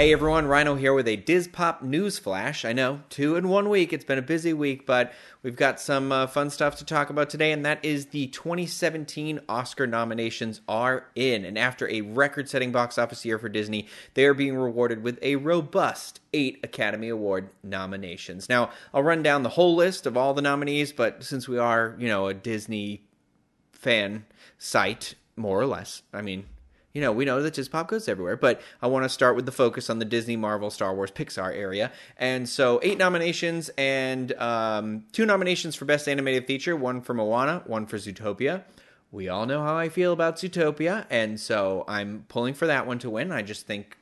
Hey everyone, Rhino here with a DizPop news flash. I know, 2 in 1 week. It's been a busy week, but we've got some fun stuff to talk about today, and that is the 2017 Oscar nominations are in. And after a record-setting box office year for Disney, they are being rewarded with a robust 8 Academy Award nominations. Now, I'll run down the whole list of all the nominees, but since we are, you know, a Disney fan site, more or less, I mean... You know, we know that DizPop goes everywhere, but I want to start with the focus on the Disney, Marvel, Star Wars, Pixar area. And so 8 nominations and 2 nominations for Best Animated Feature, 1 for Moana, 1 for Zootopia. We all know how I feel about Zootopia, and so I'm pulling for that one to win. I just think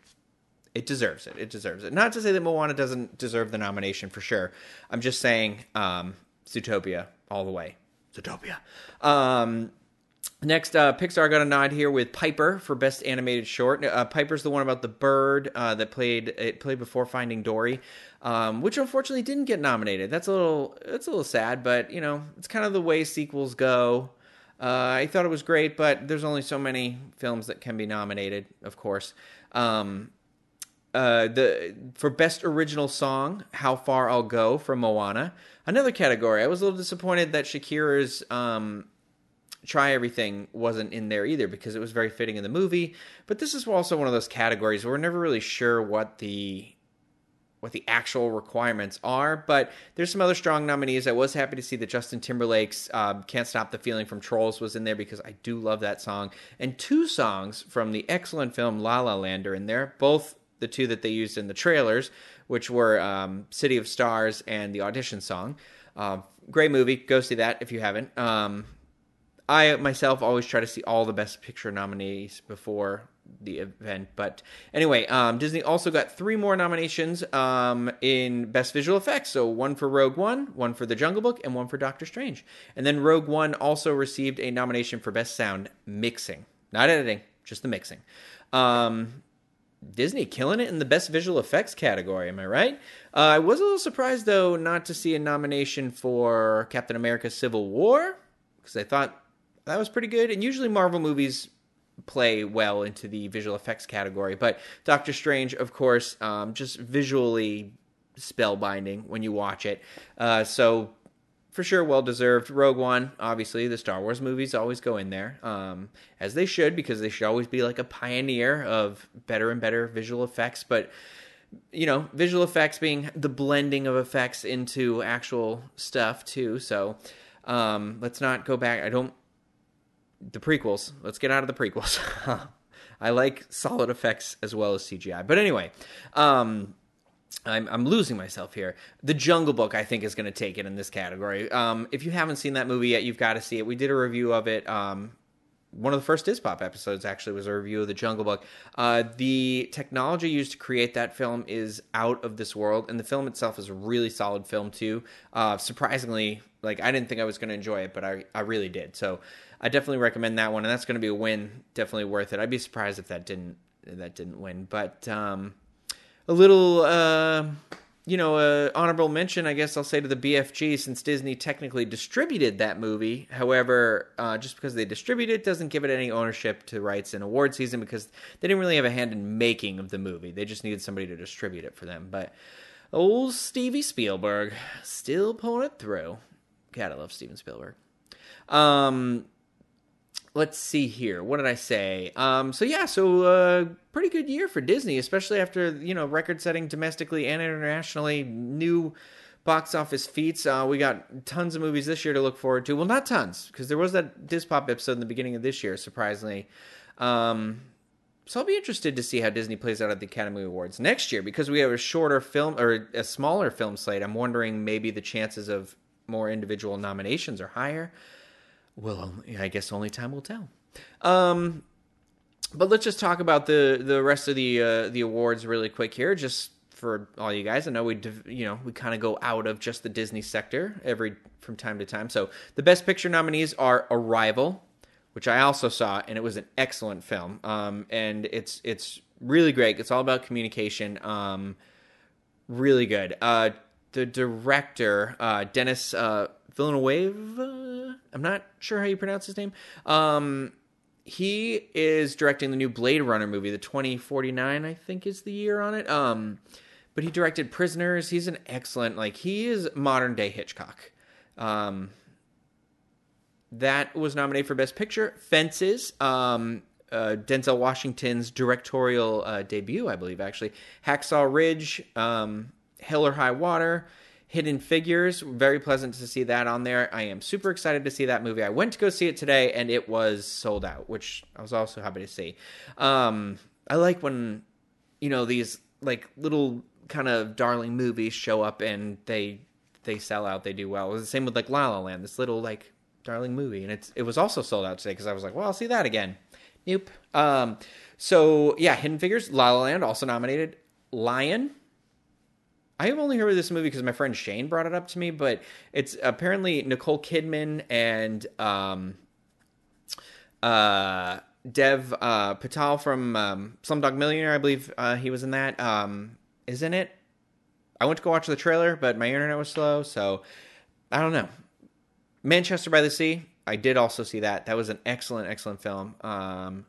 it deserves it. It deserves it. Not to say that Moana doesn't deserve the nomination for sure. I'm just saying Zootopia all the way. Zootopia. Next, Pixar got a nod here with Piper for Best Animated Short. Piper's the one about the bird that played before Finding Dory, which unfortunately didn't get nominated. That's a little sad, but you know it's kind of the way sequels go. I thought it was great, but there's only so many films that can be nominated, of course. For Best Original Song, How Far I'll Go from Moana. Another category. I was a little disappointed that Shakira's. Try Everything wasn't in there either because it was very fitting in the movie, but this is also one of those categories where we're never really sure what the actual requirements are, but there's some other strong nominees. I was happy to see that Justin Timberlake's Can't Stop the Feeling from Trolls was in there because I do love that song, and 2 songs from the excellent film La La Land are in there, both the 2 that they used in the trailers, which were City of Stars and the audition song. Great movie. Go see that if you haven't. I myself always try to see all the Best Picture nominees before the event, but anyway, Disney also got 3 more nominations in Best Visual Effects, so 1 for Rogue One, 1 for The Jungle Book, and 1 for Doctor Strange. And then Rogue One also received a nomination for Best Sound Mixing. Not editing, just the mixing. Disney killing it in the Best Visual Effects category, am I right? I was a little surprised, though, not to see a nomination for Captain America Civil War, because I thought... that was pretty good, and usually Marvel movies play well into the visual effects category, but Doctor Strange, of course, just visually spellbinding when you watch it, so for sure well-deserved. Rogue One, obviously, the Star Wars movies always go in there, as they should, because they should always be like a pioneer of better and better visual effects, but... you know, visual effects being the blending of effects into actual stuff, too, so let's not go back... The prequels. Let's get out of the prequels. I like solid effects as well as CGI. But anyway, I'm losing myself here. The Jungle Book, I think, is going to take it in this category. If you haven't seen that movie yet, you've got to see it. We did a review of it. One of the first DizPop episodes, actually, was a review of The Jungle Book. The technology used to create that film is out of this world, and the film itself is a really solid film, too. Surprisingly, like, I didn't think I was going to enjoy it, but I really did. So I definitely recommend that one, and that's going to be a win. Definitely worth it. I'd be surprised if that didn't win. But a little... honorable mention, I guess I'll say, to the BFG, since Disney technically distributed that movie. However, just because they distributed it doesn't give it any ownership to rights in award season because they didn't really have a hand in making of the movie. They just needed somebody to distribute it for them. But old Stevie Spielberg, still pulling it through. God, I love Steven Spielberg. Let's see here. What did I say? Pretty good year for Disney, especially after, you know, record-setting domestically and internationally, new box office feats. We got tons of movies this year to look forward to. Well, not tons, because there was that DizPop episode in the beginning of this year, surprisingly. So I'll be interested to see how Disney plays out at the Academy Awards next year, because we have a shorter film, or a smaller film slate. I'm wondering maybe the chances of more individual nominations are higher. Well, I guess only time will tell. But let's just talk about the rest of the awards really quick here, just for all you guys. I know we kind of go out of just the Disney sector from time to time. So the Best Picture nominees are Arrival, which I also saw, and it was an excellent film. And it's really great. It's all about communication. Really good. The director, Denis Villeneuve. I'm not sure how you pronounce his name. He is directing the new Blade Runner movie, the 2049, I think is the year on it. But he directed Prisoners. He's an excellent, he is modern day Hitchcock. That was nominated for Best Picture. Fences, Denzel Washington's directorial debut, I believe, actually. Hacksaw Ridge, Hell or High Water, Hidden Figures. Very pleasant to see that on there. I am super excited to see that movie. I went to go see it today, and it was sold out, which I was also happy to see. I like when, these, little kind of darling movies show up and they sell out, they do well. It was the same with, La La Land, this little, darling movie. And it was also sold out today because I was like, well, I'll see that again. Nope. So, yeah, Hidden Figures, La La Land, also nominated. Lion. I have only heard of this movie because my friend Shane brought it up to me, but it's apparently Nicole Kidman and Dev Patel from Slumdog Millionaire, I believe he was in that, is in it. I went to go watch the trailer, but my internet was slow, so I don't know. Manchester by the Sea, I did also see that. That was an excellent, excellent film.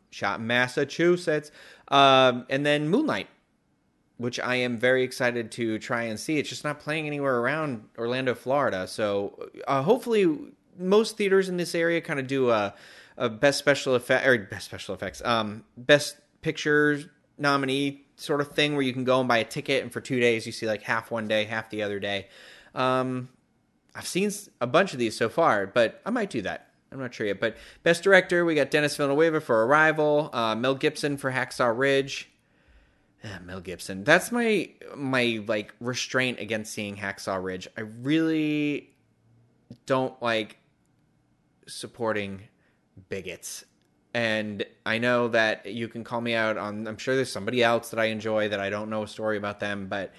Shot in Massachusetts. And then Moonlight, which I am very excited to try and see. It's just not playing anywhere around Orlando, Florida. So hopefully most theaters in this area kind of do a best special effects, best pictures nominee sort of thing where you can go and buy a ticket. And for 2 days, you see half one day, half the other day. I've seen a bunch of these so far, but I might do that. I'm not sure yet, but best director, we got Denis Villeneuve for Arrival, Mel Gibson for Hacksaw Ridge. Mel Gibson. That's my restraint against seeing Hacksaw Ridge. I really don't like supporting bigots. And I know that you can call me out on, I'm sure there's somebody else that I enjoy that I don't know a story about them, but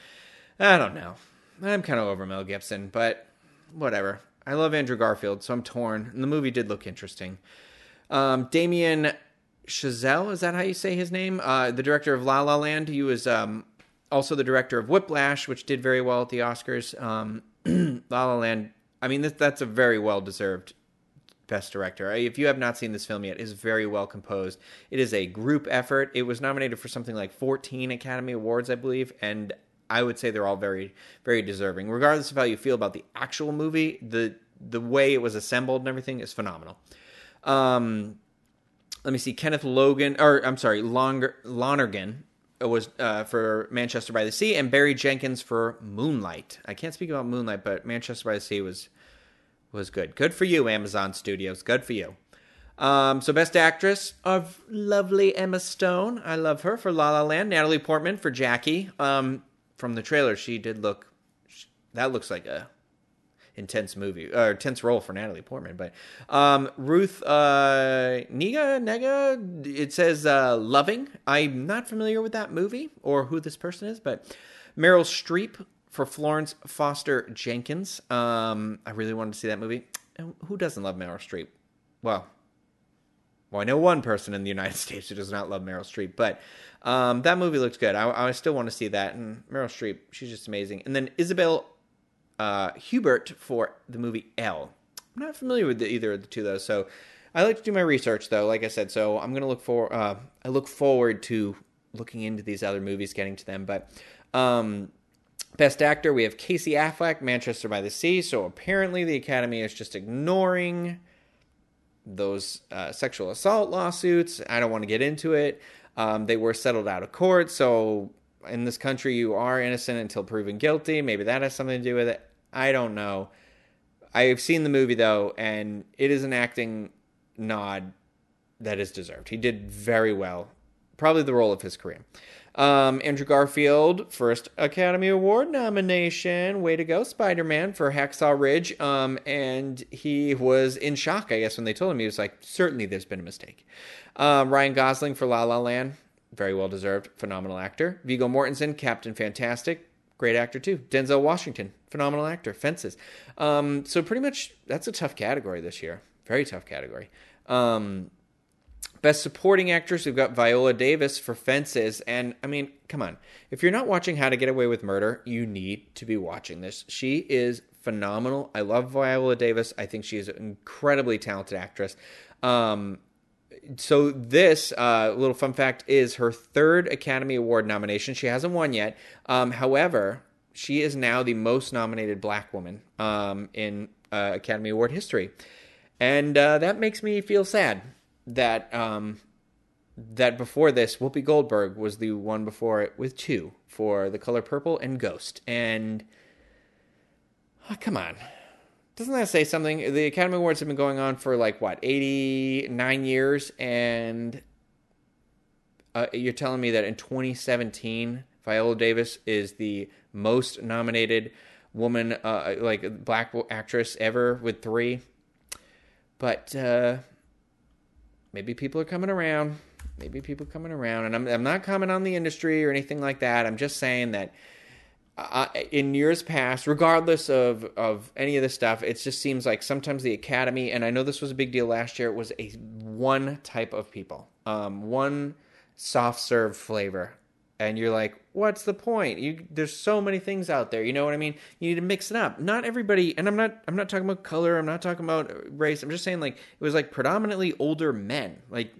I don't know. I'm kind of over Mel Gibson, but whatever. I love Andrew Garfield, so I'm torn. And the movie did look interesting. Damien Chazelle, is that how you say his name? The director of La La Land. He was also the director of Whiplash, which did very well at the Oscars. La La Land, I mean, that's a very well-deserved Best Director. If you have not seen this film yet, it is very well composed. It is a group effort. It was nominated for something like 14 Academy Awards, I believe, and I would say they're all very, very deserving. Regardless of how you feel about the actual movie, the way it was assembled and everything is phenomenal. Let me see. Kenneth Logan, or I'm sorry, Lonergan was for Manchester by the Sea, and Barry Jenkins for Moonlight. I can't speak about Moonlight, but Manchester by the Sea was good. Good for you, Amazon Studios. Good for you. So best actress of lovely Emma Stone. I love her for La La Land. Natalie Portman for Jackie. From the trailer, she did look. That looks like a intense movie or intense role for Natalie Portman, but Ruth Nega, it says Loving. I'm not familiar with that movie or who this person is, but Meryl Streep for Florence Foster Jenkins. I really wanted to see that movie. And who doesn't love Meryl Streep? Well, I know one person in the United States who does not love Meryl Streep, but that movie looks good. I still want to see that. And Meryl Streep, she's just amazing. And then Isabel Hubert for the movie Elle. I'm not familiar with either of the two, though, so I like to do my research, though, like I said, so I'm going to look forward to looking into these other movies, getting to them, but Best Actor, we have Casey Affleck, Manchester by the Sea, so apparently the Academy is just ignoring those sexual assault lawsuits. I don't want to get into it. They were settled out of court, so in this country, you are innocent until proven guilty. Maybe that has something to do with it. I don't know. I've seen the movie, though, and it is an acting nod that is deserved. He did very well. Probably the role of his career. Andrew Garfield, first Academy Award nomination. Way to go, Spider-Man, for Hacksaw Ridge. And he was in shock, I guess, when they told him. He was like, certainly there's been a mistake. Ryan Gosling for La La Land. Very well-deserved, phenomenal actor. Viggo Mortensen, Captain Fantastic, great actor too. Denzel Washington, phenomenal actor, Fences. So pretty much that's a tough category this year. Very tough category. Best Supporting Actress, we've got Viola Davis for Fences. And, I mean, come on. If you're not watching How to Get Away with Murder, you need to be watching this. She is phenomenal. I love Viola Davis. I think she is an incredibly talented actress. So this little fun fact is her third Academy Award nomination. She hasn't won yet. However, she is now the most nominated black woman in Academy Award history. And that makes me feel sad that that before this, Whoopi Goldberg was the one before it with two for The Color Purple and Ghost. And oh, come on. Doesn't that say something? The Academy Awards have been going on for, like, what, 89 years? And you're telling me that in 2017, Viola Davis is the most nominated woman, like, black actress ever with three. But maybe people are coming around. Maybe people are coming around. And I'm not commenting on the industry or anything like that. I'm just saying that in years past, regardless of any of this stuff, it just seems like sometimes the Academy, and I know this was a big deal last year, it was a one type of people, one soft serve flavor. And you're like, what's the point? There's so many things out there. You know what I mean? You need to mix it up. Not everybody, and I'm not talking about color. I'm not talking about race. I'm just saying, like, it was like predominantly older men. Like,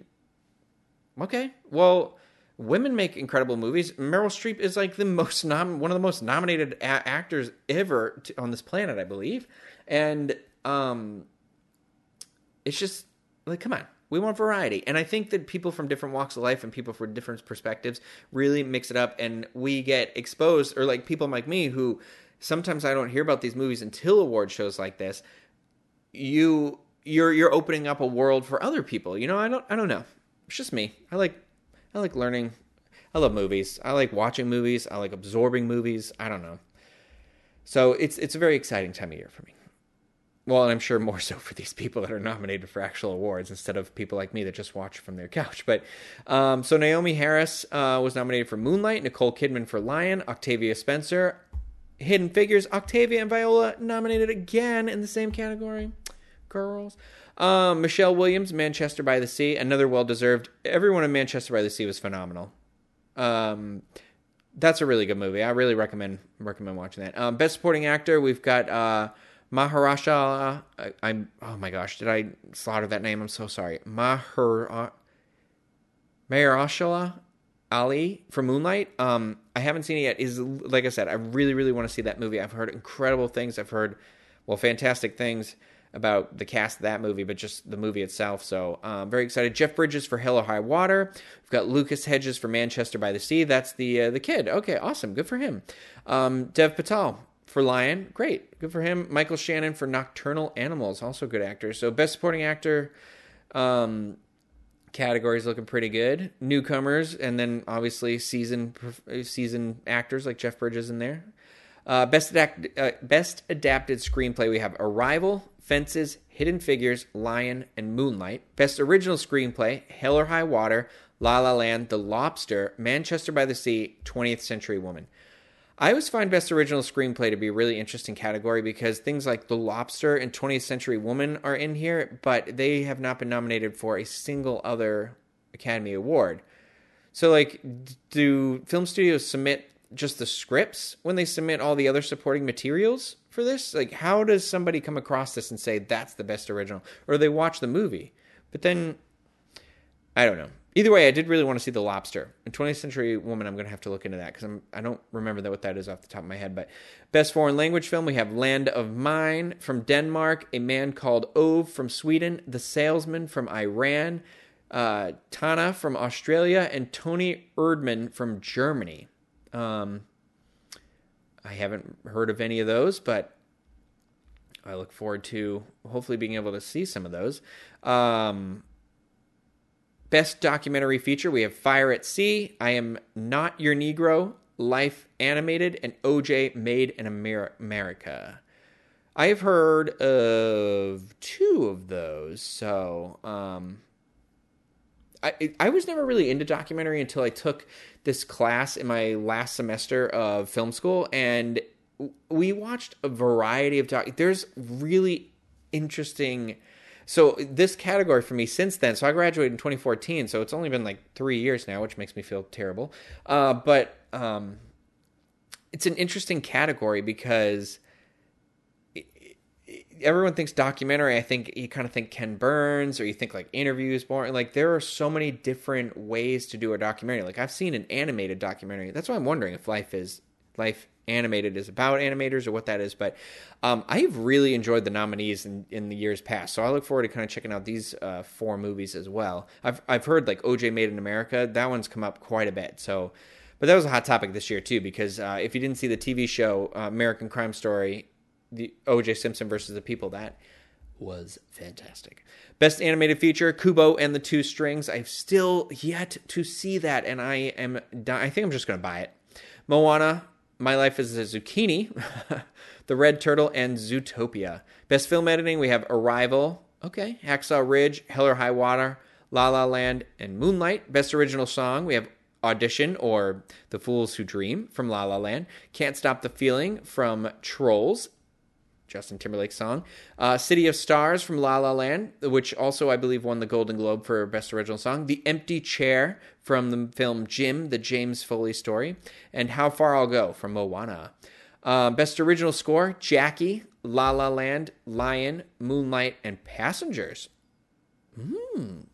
okay, well, women make incredible movies. Meryl Streep is like the most one of the most nominated actors ever on this planet, I believe. And it's just like, come on, we want variety. And I think that people from different walks of life and people from different perspectives really mix it up, and we get exposed, or like people like me who sometimes I don't hear about these movies until award shows like this. You're opening up a world for other people. You know, I don't know. It's just me. I like learning. I love movies. I like watching movies. I like absorbing movies. I don't know. So it's a very exciting time of year for me. Well, and I'm sure more so for these people that are nominated for actual awards instead of people like me that just watch from their couch. But so Naomi Harris was nominated for Moonlight, Nicole Kidman for Lion, Octavia Spencer, Hidden Figures, Octavia and Viola nominated again in the same category. Girls. Michelle Williams, Manchester by the Sea, another well-deserved. Everyone in Manchester by the Sea was phenomenal. That's a really good movie. I really recommend watching that. Best Supporting Actor, we've got Mahershala. Oh my gosh, did I slaughter that name? I'm so sorry. Mahershala Ali for Moonlight. I haven't seen it yet. Is like I said, I really, really want to see that movie. I've heard incredible things. I've heard, well, fantastic things about the cast of that movie, but just the movie itself. So very excited. Jeff Bridges for Hell or High Water. We've got Lucas Hedges for Manchester by the Sea. That's the kid. Okay, awesome. Good for him. Dev Patel for Lion. Great. Good for him. Michael Shannon for Nocturnal Animals. Also good actor. So Best Supporting Actor categories looking pretty good. Newcomers, and then obviously seasoned actors like Jeff Bridges in there. Best Adapted Screenplay, we have Arrival, Fences, Hidden Figures, Lion, and Moonlight. Best Original Screenplay, Hell or High Water, La La Land, The Lobster, Manchester by the Sea, 20th Century Woman. I always find Best Original Screenplay to be a really interesting category because things like The Lobster and 20th Century Woman are in here, but they have not been nominated for a single other Academy Award. So, like, do film studios submit just the scripts when they submit all the other supporting materials for this? Like, how does somebody come across this and say that's the best original? Or they watch the movie, but then I don't know. Either way, I did really want to see The Lobster. In 20th Century Woman, I'm going to have to look into that because I don't remember what that is off the top of my head. But Best Foreign Language Film, we have Land of Mine from Denmark, A Man Called Ove from Sweden, The Salesman from Iran, Tana from Australia, and Tony Erdmann from Germany. I haven't heard of any of those, but I look forward to hopefully being able to see some of those. Best Documentary Feature, we have Fire at Sea, I Am Not Your Negro, Life Animated, and OJ Made in America. I have heard of two of those, so, I was never really into documentary until I took this class in my last semester of film school, and we watched a variety of there's really interesting. So this category for me since then, so I graduated in 2014, so it's only been like 3 years now, which makes me feel terrible. But it's an interesting category because everyone thinks documentary. I think you kind of think Ken Burns, or you think like interviews more. Like, there are so many different ways to do a documentary. Like, I've seen an animated documentary. That's why I'm wondering if Life Animated is about animators or what that is. But I've really enjoyed the nominees in the years past. So I look forward to kind of checking out these four movies as well. I've heard like OJ Made in America. That one's come up quite a bit. So, but that was a hot topic this year too, because if you didn't see the TV show American Crime Story, the OJ Simpson versus the People, that was fantastic. Best animated feature, Kubo and the Two Strings. I've still yet to see that, and I think I'm just going to buy it. Moana, My Life as a Zucchini, The Red Turtle, and Zootopia. Best film editing, we have Arrival, okay, Hacksaw Ridge, Hell or High Water, La La Land, and Moonlight. Best original song, we have Audition, or The Fools Who Dream, from La La Land. Can't Stop the Feeling, from Trolls, Justin Timberlake's song. City of Stars, from La La Land, which also, I believe, won the Golden Globe for Best Original Song. The Empty Chair, from the film Jim, the James Foley Story. And How Far I'll Go, from Moana. Best Original Score, Jackie, La La Land, Lion, Moonlight, and Passengers.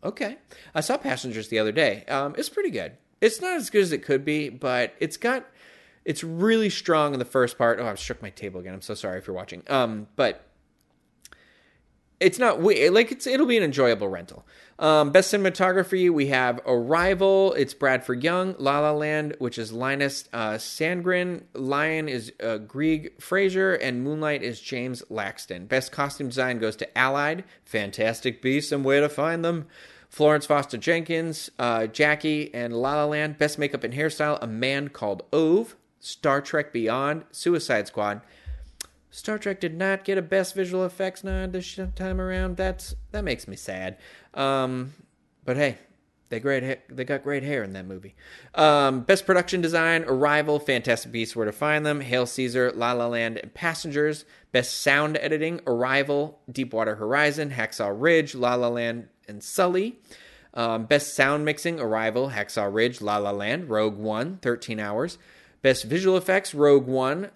Okay. I saw Passengers the other day. It's pretty good. It's not as good as it could be, but it's really strong in the first part. Oh, I've shook my table again. I'm so sorry if you're watching. But it's not like it'll be an enjoyable rental. Best cinematography, we have Arrival. It's Bradford Young. La La Land, which is Linus Sandgren. Lion is Greig Fraser, and Moonlight is James Laxton. Best costume design goes to Allied, Fantastic Beasts and Where to Find Them, Florence Foster Jenkins, Jackie, and La La Land. Best makeup and hairstyle, A Man Called Ove, Star Trek Beyond, Suicide Squad. Star Trek did not get a best visual effects nod this time around. That makes me sad. But hey, they got great hair in that movie. Best production design, Arrival, Fantastic Beasts, Where to Find Them, Hail Caesar, La La Land, and Passengers. Best sound editing, Arrival, Deepwater Horizon, Hacksaw Ridge, La La Land, and Sully. Best sound mixing, Arrival, Hacksaw Ridge, La La Land, Rogue One, 13 Hours. Best visual effects, Rogue One,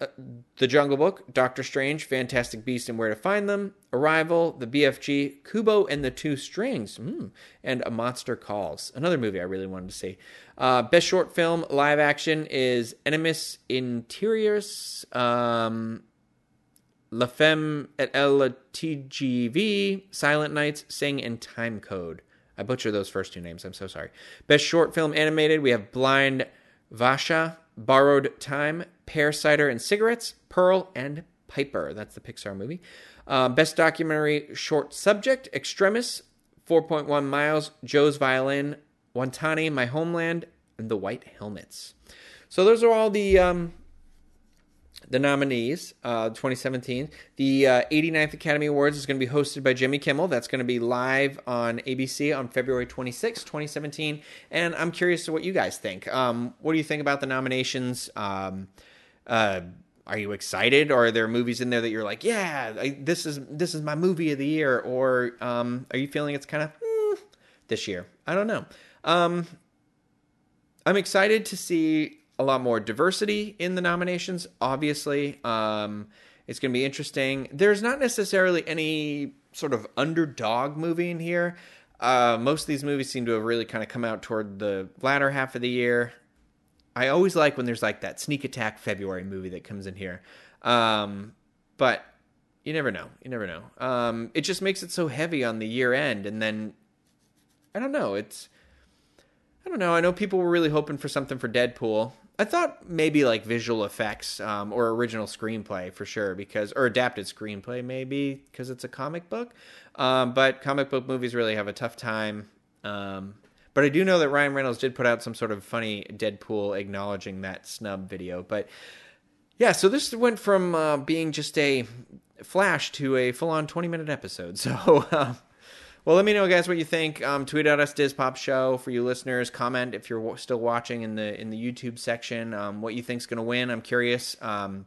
The Jungle Book, Doctor Strange, Fantastic Beasts and Where to Find Them, Arrival, The BFG, Kubo and the Two Strings, and A Monster Calls, another movie I really wanted to see. Best short film, live action, is Enemies Interiors, La Femme et elle TGV, Silent Nights, Sing, and Time Code. I butcher those first two names, I'm so sorry. Best short film animated, we have Blind Vasha, Borrowed Time, Pear Cider and Cigarettes, Pearl, and Piper. That's the Pixar movie. Best documentary short subject, Extremis, 4.1 Miles, Joe's Violin, Wantani, My Homeland, and The White Helmets. So those are all the nominees, 2017. The 89th Academy Awards is going to be hosted by Jimmy Kimmel. That's going to be live on ABC on February 26, 2017. And I'm curious to what you guys think. What do you think about the nominations? Are you excited, or are there movies in there that you're like, yeah, this is my movie of the year? Or are you feeling it's kind of this year? I don't know. I'm excited to see a lot more diversity in the nominations, obviously. It's going to be interesting. There's not necessarily any sort of underdog movie in here. Most of these movies seem to have really kind of come out toward the latter half of the year. I always like when there's like that sneak attack February movie that comes in here. But you never know. It just makes it so heavy on the year end. And then, I know people were really hoping for something for Deadpool. I thought maybe like visual effects or original screenplay for sure, or adapted screenplay maybe, because it's a comic book. But comic book movies really have a tough time. But I do know that Ryan Reynolds did put out some sort of funny Deadpool acknowledging that snub video. But yeah, so this went from being just a flash to a full-on 20-minute episode. So well, let me know, guys, what you think. Tweet at us, DizPop Show, for you listeners. Comment if you're still watching in the YouTube section what you think's going to win. I'm curious. Me and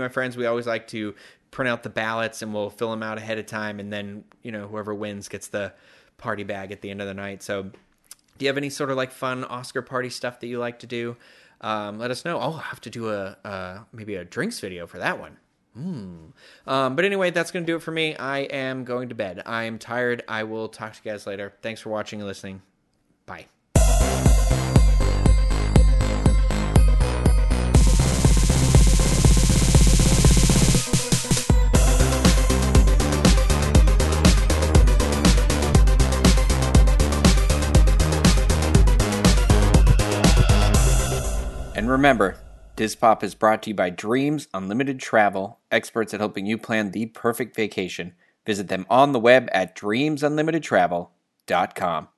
my friends, we always like to print out the ballots, and we'll fill them out ahead of time. And then, whoever wins gets the party bag at the end of the night. So do you have any sort of like fun Oscar party stuff that you like to do? Let us know. I'll have to do maybe a drinks video for that one. But anyway, that's going to do it for me. I am going to bed. I am tired. I will talk to you guys later. Thanks for watching and listening. Bye. And remember, DizPop is brought to you by Dreams Unlimited Travel, experts at helping you plan the perfect vacation. Visit them on the web at dreamsunlimitedtravel.com.